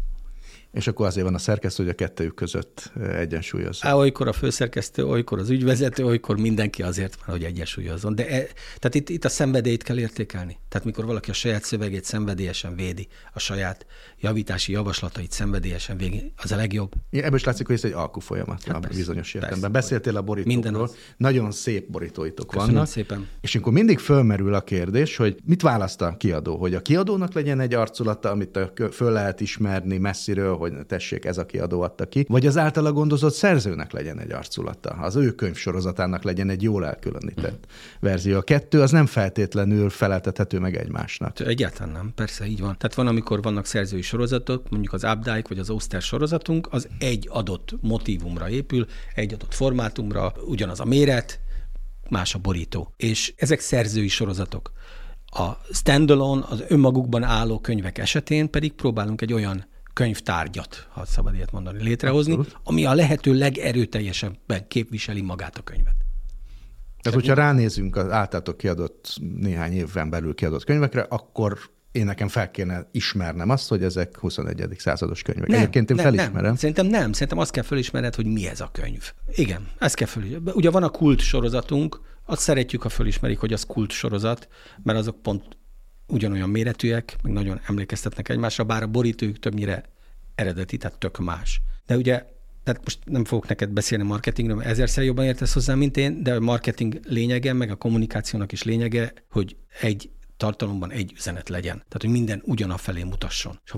És akkor azért van a szerkesztő, hogy a kettőjük között egyensúlyozzon. Olykor a főszerkesztő, olykor az ügyvezető, olykor mindenki azért van, hogy egyensúlyozzon. De tehát itt a szenvedélyt kell értékelni. Tehát mikor valaki a saját szövegét szenvedélyesen védi, a saját javítási javaslatait szenvedélyesen védi, az a legjobb. Ja, ebből is látszik, hogy ez egy alkufolyamat bizonyos értelemben. Beszéltél a borítókról, nagyon szép borítóitok köszönöm vannak. Szépen. És akkor mindig fölmerül a kérdés, hogy mit választ a kiadó? Hogy a kiadónak legyen egy arculata, amit föl lehet ismerni messziről, hogy tessék, ez a kiadó adta ki, vagy az általa gondozott szerzőnek legyen egy arculata, az ő könyvsorozatának legyen egy jól elkülönített verzió. A kettő az nem feltétlenül feleltethető meg egymásnak. Egyáltalán nem, persze így van. Tehát van, amikor vannak szerzői sorozatok, mondjuk az Updike vagy az Auster sorozatunk, az egy adott motívumra épül, egy adott formátumra, ugyanaz a méret, más a borító. És ezek szerzői sorozatok. A standalone, az önmagukban álló könyvek esetén pedig próbálunk egy olyan könyvtárgyat, ha szabad ilyet mondani, létrehozni, abszolút. Ami a lehető legerőteljesebben képviseli magát a könyvet. Tehát, hogyha ránézünk az általatok kiadott, néhány évben belül kiadott könyvekre, akkor én nekem fel kéne ismernem azt, hogy ezek 21. százados könyvek. Nem, egyébként én felismerem. Nem. Szerintem azt kell felismerned, hogy mi ez a könyv. Igen, ezt kell felismerned. Ugye van a kult sorozatunk, azt szeretjük, ha felismerik, hogy az kult sorozat, mert azok pont ugyanolyan méretűek, meg nagyon emlékeztetnek egymásra, bár a borítőjük többnyire eredeti, tehát tök más. De ugye, tehát most nem fogok neked beszélni marketingről, mert ezerszer jobban értesz hozzá, mint én, de a marketing lényege, meg a kommunikációnak is lényege, hogy egy tartalomban egy üzenet legyen. Tehát, hogy minden ugyanafelé mutasson. És ha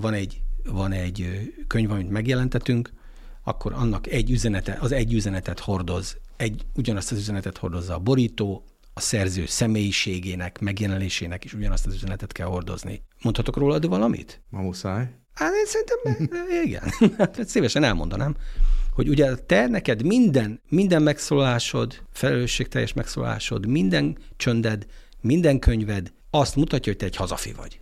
van egy könyv, amit megjelentetünk, akkor annak egy üzenete, az egy üzenetet hordoz, ugyanazt az üzenetet hordozza a borító, a szerző személyiségének, megjelenésének is ugyanazt az üzenetet kell hordozni. Mondhatok rólad valamit? Ma muszáj. Hát én szerintem, igen. Hát szívesen elmondanám, hogy ugye te neked minden megszólásod, felelősségteljes megszólásod, minden csönded, minden könyved azt mutatja, hogy te egy hazafi vagy.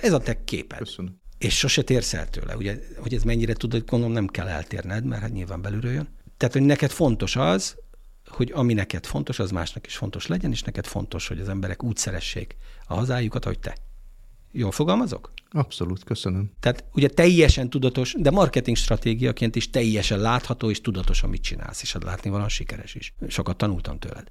Ez a te képed. Köszönöm. És sose térsz el tőle. Ugye, hogy ez mennyire tudod, gondolom nem kell eltérned, mert hát nyilván belülről jön. Tehát, hogy neked fontos az, hogy ami neked fontos, az másnak is fontos legyen, és neked fontos, hogy az emberek úgy szeressék a hazájukat, ahogy te. Jól fogalmazok? Abszolút, köszönöm. Tehát ugye teljesen tudatos, de marketing stratégiaként is teljesen látható és tudatos, amit csinálsz, és látnivalóan sikeres is. Sokat tanultam tőled.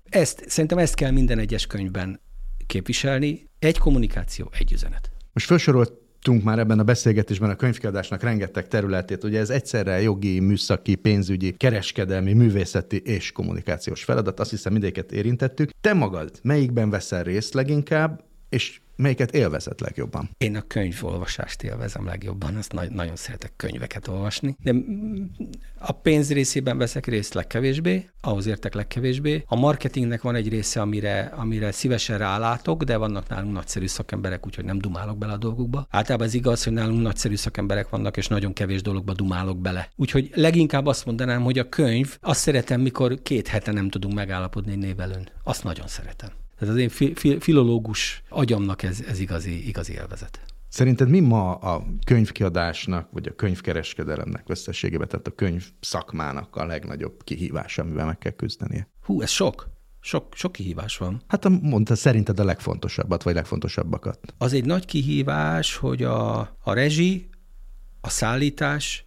Szerintem ezt kell minden egyes könyvben képviselni. Egy kommunikáció, egy üzenet. Most felsoroltunk már ebben a beszélgetésben a könyvkiadásnak rengeteg területét. Ugye ez egyszerre jogi, műszaki, pénzügyi, kereskedelmi, művészeti és kommunikációs feladat. Azt hiszem, mindegyiket érintettük. Te magad melyikben veszel részt leginkább, és melyiket élvezed legjobban? Én a könyvolvasást élvezem legjobban, azt nagyon szeretek könyveket olvasni, de a pénz részében veszek részt legkevésbé, ahhoz értek legkevésbé. A marketingnek van egy része, amire szívesen rálátok, de vannak nálunk nagyszerű szakemberek, úgyhogy nem dumálok bele a dolgukba. Általában ez igaz, hogy nálunk nagyszerű szakemberek vannak, és nagyon kevés dologba dumálok bele. Úgyhogy leginkább azt mondanám, hogy a könyv, azt szeretem, mikor két hete nem tudunk megállapodni egy névelőn. Azt nagyon szeretem. Tehát az én filológus agyamnak ez igazi élvezet. Szerinted mi ma a könyvkiadásnak, vagy a könyvkereskedelemnek összességében, tehát a könyv szakmának a legnagyobb kihívás, amivel meg kell küzdenie? Hú, ez sok. Sok kihívás van. Hát mondta, szerinted a legfontosabbat, vagy legfontosabbakat? Az egy nagy kihívás, hogy a rezsi, a szállítás,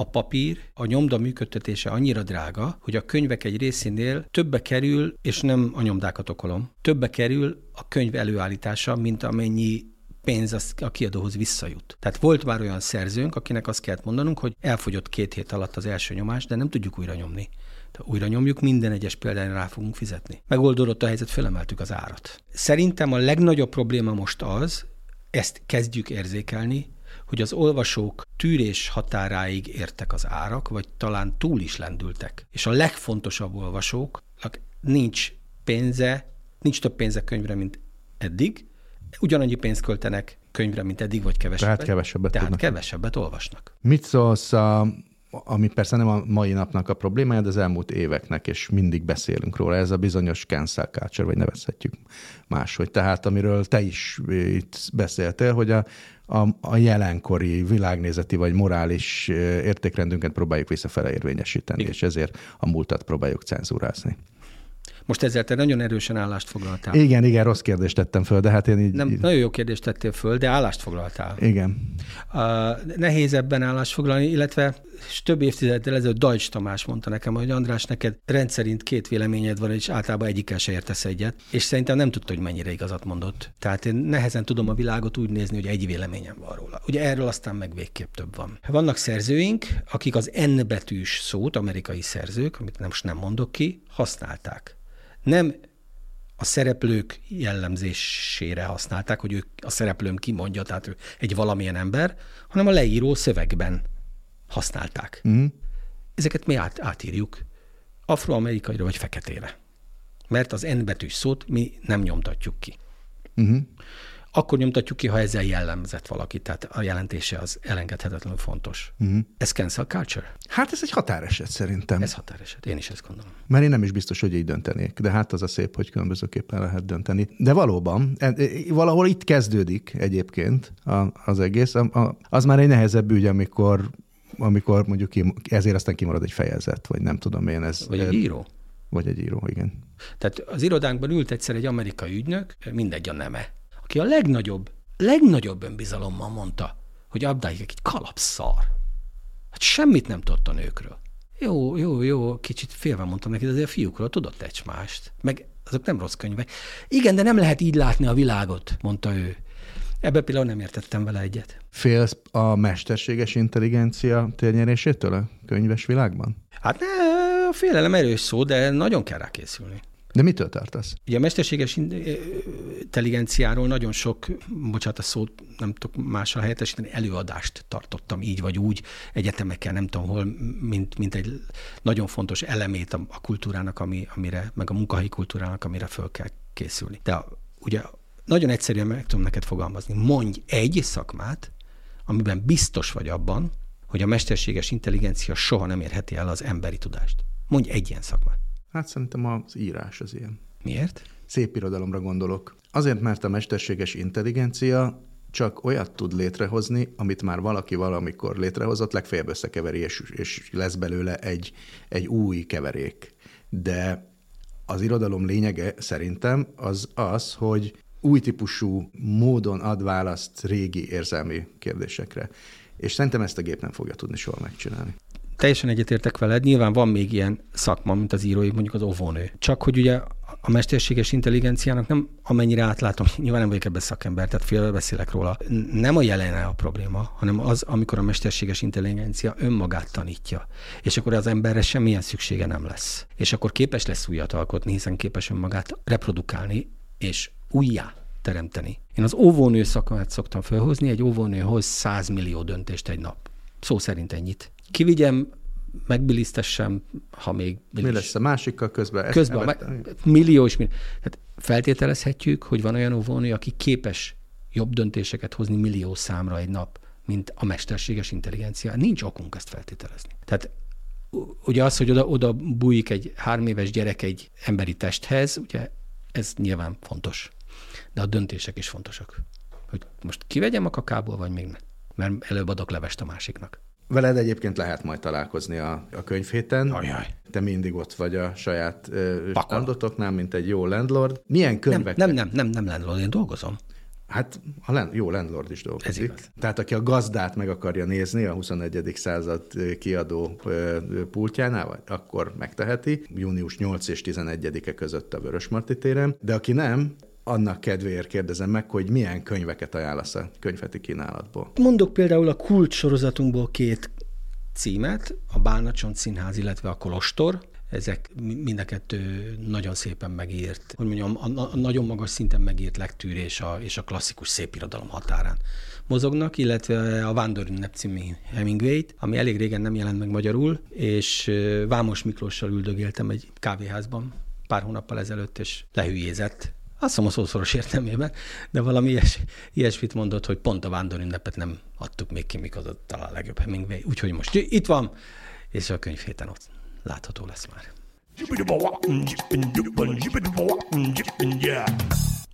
a papír, a nyomda működtetése annyira drága, hogy a könyvek egy részénél többe kerül, és nem a nyomdákat okolom, többe kerül a könyv előállítása, mint amennyi pénz a kiadóhoz visszajut. Tehát volt már olyan szerzőnk, akinek azt kellett mondanunk, hogy elfogyott 2 hét alatt az első nyomás, de nem tudjuk újra nyomni. Újra nyomjuk, minden egyes példányra rá fogunk fizetni. Megoldódott a helyzet, fölemeltük az árat. Szerintem a legnagyobb probléma most az, ezt kezdjük érzékelni, hogy az olvasók tűrés határáig értek az árak, vagy talán túl is lendültek. És a legfontosabb olvasóknak nincs több pénze könyvre, mint eddig, ugyanannyi pénzt költenek könyvre, mint eddig, vagy kevesebbet. Tehát kevesebbet olvasnak. Mit szólsz, ami persze nem a mai napnak a problémája, de az elmúlt éveknek, és mindig beszélünk róla, ez a bizonyos cancel culture, vagy nevezhetjük máshogy. Tehát amiről te is itt beszéltél, hogy a jelenkori világnézeti vagy morális értékrendünket próbáljuk visszafele érvényesíteni, igen, és ezért a múltat próbáljuk cenzúrázni. Most ezzel te nagyon erősen állást foglaltál. Igen, rossz kérdést tettem föl, de hát én így... Nem, nagyon jó kérdést tettél föl, de állást foglaltál. Igen. Nehéz ebben állást foglalni, illetve több évtizeddel ezelőtt Dajcs Tamás mondta nekem, hogy András, neked rendszerint 2 véleményed van, és általában egyikkel se értesz egyet, és szerintem nem tudta, hogy mennyire igazat mondott. Tehát én nehezen tudom a világot úgy nézni, hogy egy véleményem van róla. Ugye erről aztán meg végképp több van. Vannak szerzőink, akik az N betűs szót, amerikai szerzők, amit most nem mondok ki, használták. Nem a szereplők jellemzésére használták, hogy ők a szereplőm kimondja, tehát ő egy valamilyen ember, hanem a leíró szövegben használták. Mm. Ezeket mi átírjuk afroamerikaira vagy feketére, mert az N betűs szót mi nem nyomtatjuk ki. Mm-hmm. Akkor nyomtatjuk ki, ha ezzel jellemzett valaki, tehát a jelentése az elengedhetetlenül fontos. Mm. Ez cancel culture? Hát ez egy határeset szerintem. Ez határeset, én is ezt gondolom. Mert én nem is biztos, hogy így döntenék, de hát az a szép, hogy különbözőképpen lehet dönteni. De valóban, valahol itt kezdődik egyébként az egész. Az már egy nehezebb ügy, amikor mondjuk ezért aztán kimarad egy fejezet, vagy nem tudom én. Vagy egy író. Vagy egy író, igen. Tehát az irodánkban ült egyszer egy amerikai ügynök, mindegy a neme, aki a legnagyobb önbizalommal mondta, hogy Updike egy kalapszar. Hát semmit nem tudott a nőkről. Jó, kicsit félve mondtam neki, de azért a fiúkról tudott egy mást. Meg azok nem rossz könyvek. Igen, de nem lehet így látni a világot, mondta ő. Ebben például nem értettem vele egyet. Félsz a mesterséges intelligencia térnyerésétől a könyves világban? Hát a félelem erős szó, de nagyon kell rá készülni. De mitől tartasz? Ugye a mesterséges intelligenciáról nagyon sok, bocsánat a szót, nem tudok mással helyettesíteni, előadást tartottam így vagy úgy egyetemekkel, nem tudom hol, mint egy nagyon fontos elemét a kultúrának, amire, meg a munkahelyi kultúrának, amire föl kell készülni. De ugye nagyon egyszerűen meg tudom neked fogalmazni. Mondj egy szakmát, amiben biztos vagy abban, hogy a mesterséges intelligencia soha nem érheti el az emberi tudást. Mondj egy ilyen szakmát. Hát szerintem az írás az ilyen. Miért? Szép irodalomra gondolok. Azért, mert a mesterséges intelligencia csak olyat tud létrehozni, amit már valaki valamikor létrehozott, legfeljebb összekeveri, és lesz belőle egy új keverék. De az irodalom lényege szerintem az, hogy új típusú módon ad választ régi érzelmi kérdésekre. És szerintem ezt a gép nem fogja tudni soha megcsinálni. Teljesen egyetértek veled. Nyilván van még ilyen szakma, mint az írói, mondjuk az óvónő. Csak hogy ugye a mesterséges intelligenciának nem, amennyire átlátom, nyilván nem vagyok ebben szakember, tehát félve beszélek róla. Nem a jelene a probléma, hanem az, amikor a mesterséges intelligencia önmagát tanítja. És akkor az emberre semmilyen szüksége nem lesz. És akkor képes lesz újat alkotni, hiszen képes önmagát reprodukálni és újjá teremteni. Én az óvónő szakmát szoktam felhozni, egy óvónő hoz 100 millió döntést egy nap. Szó szerint ennyit. Kivigyem, megbilisztessem, ha még... Mi lesz a másikkal közben? Millió. Hát feltételezhetjük, hogy van olyan óvónő, aki képes jobb döntéseket hozni millió számra egy nap, mint a mesterséges intelligencia. Nincs okunk ezt feltételezni. Tehát ugye az, hogy oda bújik egy 3 éves gyerek egy emberi testhez, ugye ez nyilván fontos. De a döntések is fontosak. Hogy most kivegyem a kakából, vagy még nem. Mert előbb adok levest a másiknak. Veled egyébként lehet majd találkozni a könyvhéten. Ajaj. Te mindig ott vagy a saját standotoknál, mint egy jó landlord. Milyen könyvek? Nem landlord, én dolgozom. Hát a jó landlord is dolgozik. Tehát aki a gazdát meg akarja nézni a 21. század kiadó pultjánál, akkor megteheti. Június 8 és 11-e között a Vörösmarty téren. De aki nem, annak kedvéért kérdezem meg, hogy milyen könyveket ajánlasz a könyvheti kínálatból. Mondok például a Kult sorozatunkból 2 címet, a Bálnacsont Színház, illetve a Kolostor. Ezek mind a kettő nagyon szépen megírt, hogy mondjam, a nagyon magas szinten megírt legtűr és a klasszikus szépirodalom határán mozognak, illetve a Vándorünnep című Hemingwayt, ami elég régen nem jelent meg magyarul, és Vámos Miklóssal üldögéltem egy kávéházban pár hónappal ezelőtt, és lehülyézett. Azt hiszem a szószoros értelmében, de valami ilyesmit mondott, hogy pont a vándorünnepet nem adtuk még ki, mikor az talán legjobb Hemingway. Úgyhogy most itt van, és a könyvhéten ott látható lesz már.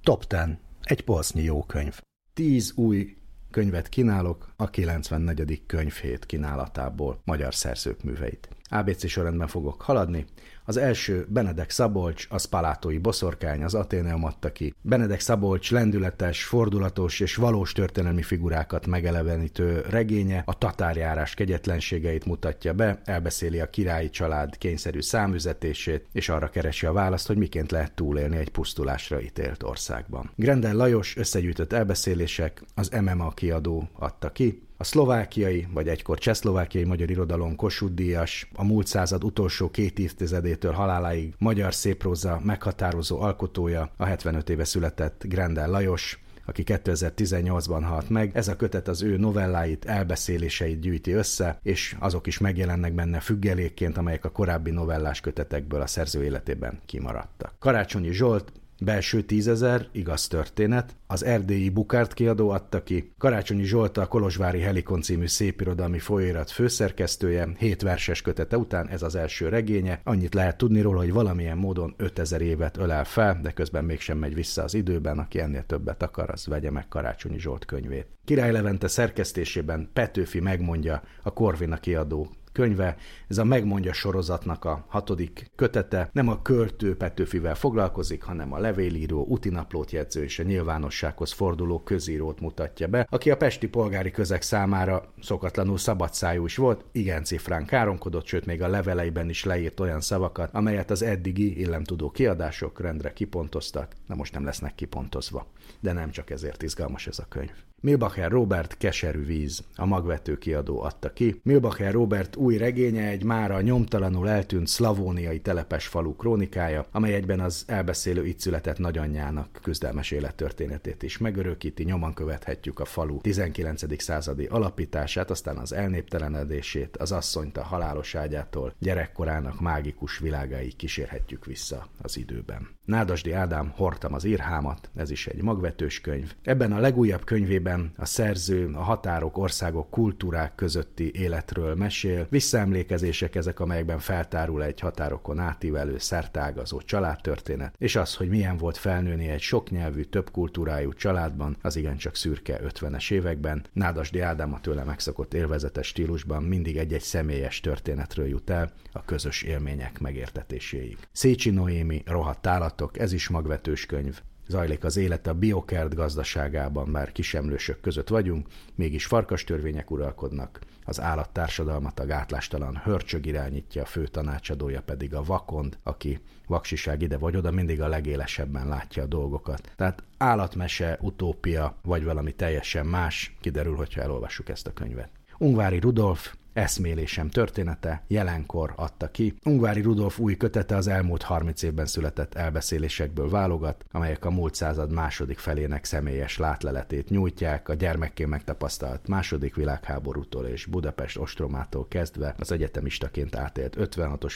Top 10. Egy polsznyi jó könyv. 10 új könyvet kínálok a 94. könyvhét kínálatából, magyar szerzők műveit. ABC sorrendben fogok haladni. Az első Benedek Szabolcs, a Spalátói boszorkány, az Athéneum adta ki. Benedek Szabolcs lendületes, fordulatos és valós történelmi figurákat megelevenítő regénye a tatárjárás kegyetlenségeit mutatja be, elbeszéli a királyi család kényszerű számüzetését, és arra keresi a választ, hogy miként lehet túlélni egy pusztulásra ítélt országban. Grendel Lajos összegyűjtött elbeszélések, az MMA kiadó adta ki. A szlovákiai, vagy egykor csehszlovákiai magyar irodalom Kossuth-díjas, a múlt század utolsó 2 évtizedétől haláláig magyar szépróza meghatározó alkotója, a 75 éve született Grendel Lajos, aki 2018-ban halt meg. Ez a kötet az ő novelláit, elbeszéléseit gyűjti össze, és azok is megjelennek benne függelékként, amelyek a korábbi novellás kötetekből a szerző életében kimaradtak. Karácsonyi Zsolt, Belső 10.000, igaz történet, az erdélyi Bukárt kiadó adta ki. Karácsonyi Zsolt a Kolozsvári Helikon című szépirodalmi folyóirat főszerkesztője, 7 verses kötete után ez az első regénye. Annyit lehet tudni róla, hogy valamilyen módon 5000 évet ölel fel, de közben mégsem megy vissza az időben, aki ennél többet akar, az vegye meg Karácsonyi Zsolt könyvét. Király Levente szerkesztésében Petőfi megmondja, a Korvina kiadó könyve. Ez a Megmondja sorozatnak a 6. kötete. Nem a költő Petőfivel foglalkozik, hanem a levélíró, útinaplót jegyző és a nyilvánossághoz forduló közírót mutatja be, aki a pesti polgári közeg számára szokatlanul szabadszájú is volt, igen cifrán káromkodott, sőt még a leveleiben is leírt olyan szavakat, amelyet az eddigi illemtudó kiadások rendre kipontoztak, de most nem lesznek kipontozva. De nem csak ezért izgalmas ez a könyv. Milbacher Róbert, Keserű víz, a Magvető kiadó adta ki. Milbacher Róbert új regénye egy mára nyomtalanul eltűnt szlavóniai telepes falu krónikája, amely egyben az elbeszélő itt született nagyanyjának küzdelmes élettörténetét is megörökíti, nyomon követhetjük a falu 19. századi alapítását, aztán az elnéptelenedését, az asszonyt a halálos ágyától, gyerekkorának mágikus világáig kísérhetjük vissza az időben. Nádasdy Ádám, Hordtam az írhámat, ez is egy magvetős könyv. Ebben a legújabb könyvében a szerző a határok, országok, kultúrák közötti életről mesél. Visszaemlékezések ezek, amelyekben feltárul egy határokon átívelő, szertágazó családtörténet, és az, hogy milyen volt felnőni egy soknyelvű, többkultúrájú családban az igencsak szürke 50-es években. Nádasdy Ádám a tőle megszokott élvezetes stílusban mindig egy-egy személyes történetről jut el a közös élmények megértetéséig. Szécsi Noémi, Rohadt állatok, ez is magvetős könyv. Zajlik az élet a biokert gazdaságában, már kisemlősök között vagyunk, mégis farkas törvények uralkodnak, az állattársadalmat a gátlástalan hörcsög irányítja, a fő tanácsadója pedig a vakond, aki vaksiság ide vagy oda, mindig a legélesebben látja a dolgokat. Tehát állatmese, utópia, vagy valami teljesen más, kiderül, hogyha elolvassuk ezt a könyvet. Ungvári Rudolf Eszmélésem története, jelenkor adta ki. Ungvári Rudolf új kötete az elmúlt 30 évben született elbeszélésekből válogat, amelyek a múlt század második felének személyes látleletét nyújtják, a gyermekként megtapasztalt második világháborútól és Budapest ostromától kezdve az egyetemistaként átélt 56-os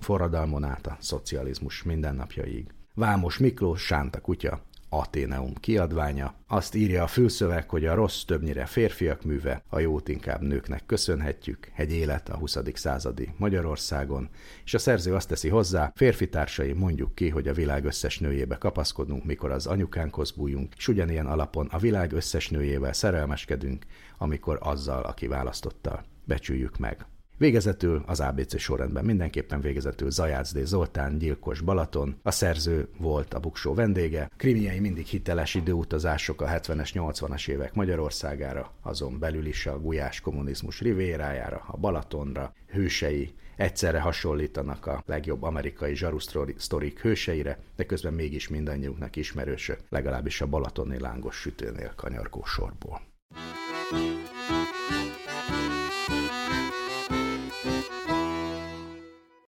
forradalmon át a szocializmus mindennapjaig. Vámos Miklós, Sánta kutya, Athéneum kiadványa. Azt írja a fülszöveg, hogy a rossz többnyire férfiak műve, a jót inkább nőknek köszönhetjük, egy élet a 20. századi Magyarországon, és a szerző azt teszi hozzá, férfitársai, mondjuk ki, hogy a világ összes nőjébe kapaszkodunk, mikor az anyukánkhoz bújunk, és ugyanilyen alapon a világ összes nőjével szerelmeskedünk, amikor azzal, aki választotta, becsüljük meg. Végezetül az ABC sorrendben mindenképpen végezetül Zajác D. Zoltán, Gyilkos Balaton, a szerző volt a Buk Show vendége, krimiei mindig hiteles időutazások a 70-es, 80-as évek Magyarországára, azon belül is a gulyás kommunizmus rivérájára, a Balatonra, hősei egyszerre hasonlítanak a legjobb amerikai zsarusztorik hőseire, de közben mégis mindannyiunknak ismerősök, legalábbis a balatoni lángos sütőnél kanyargó sorból.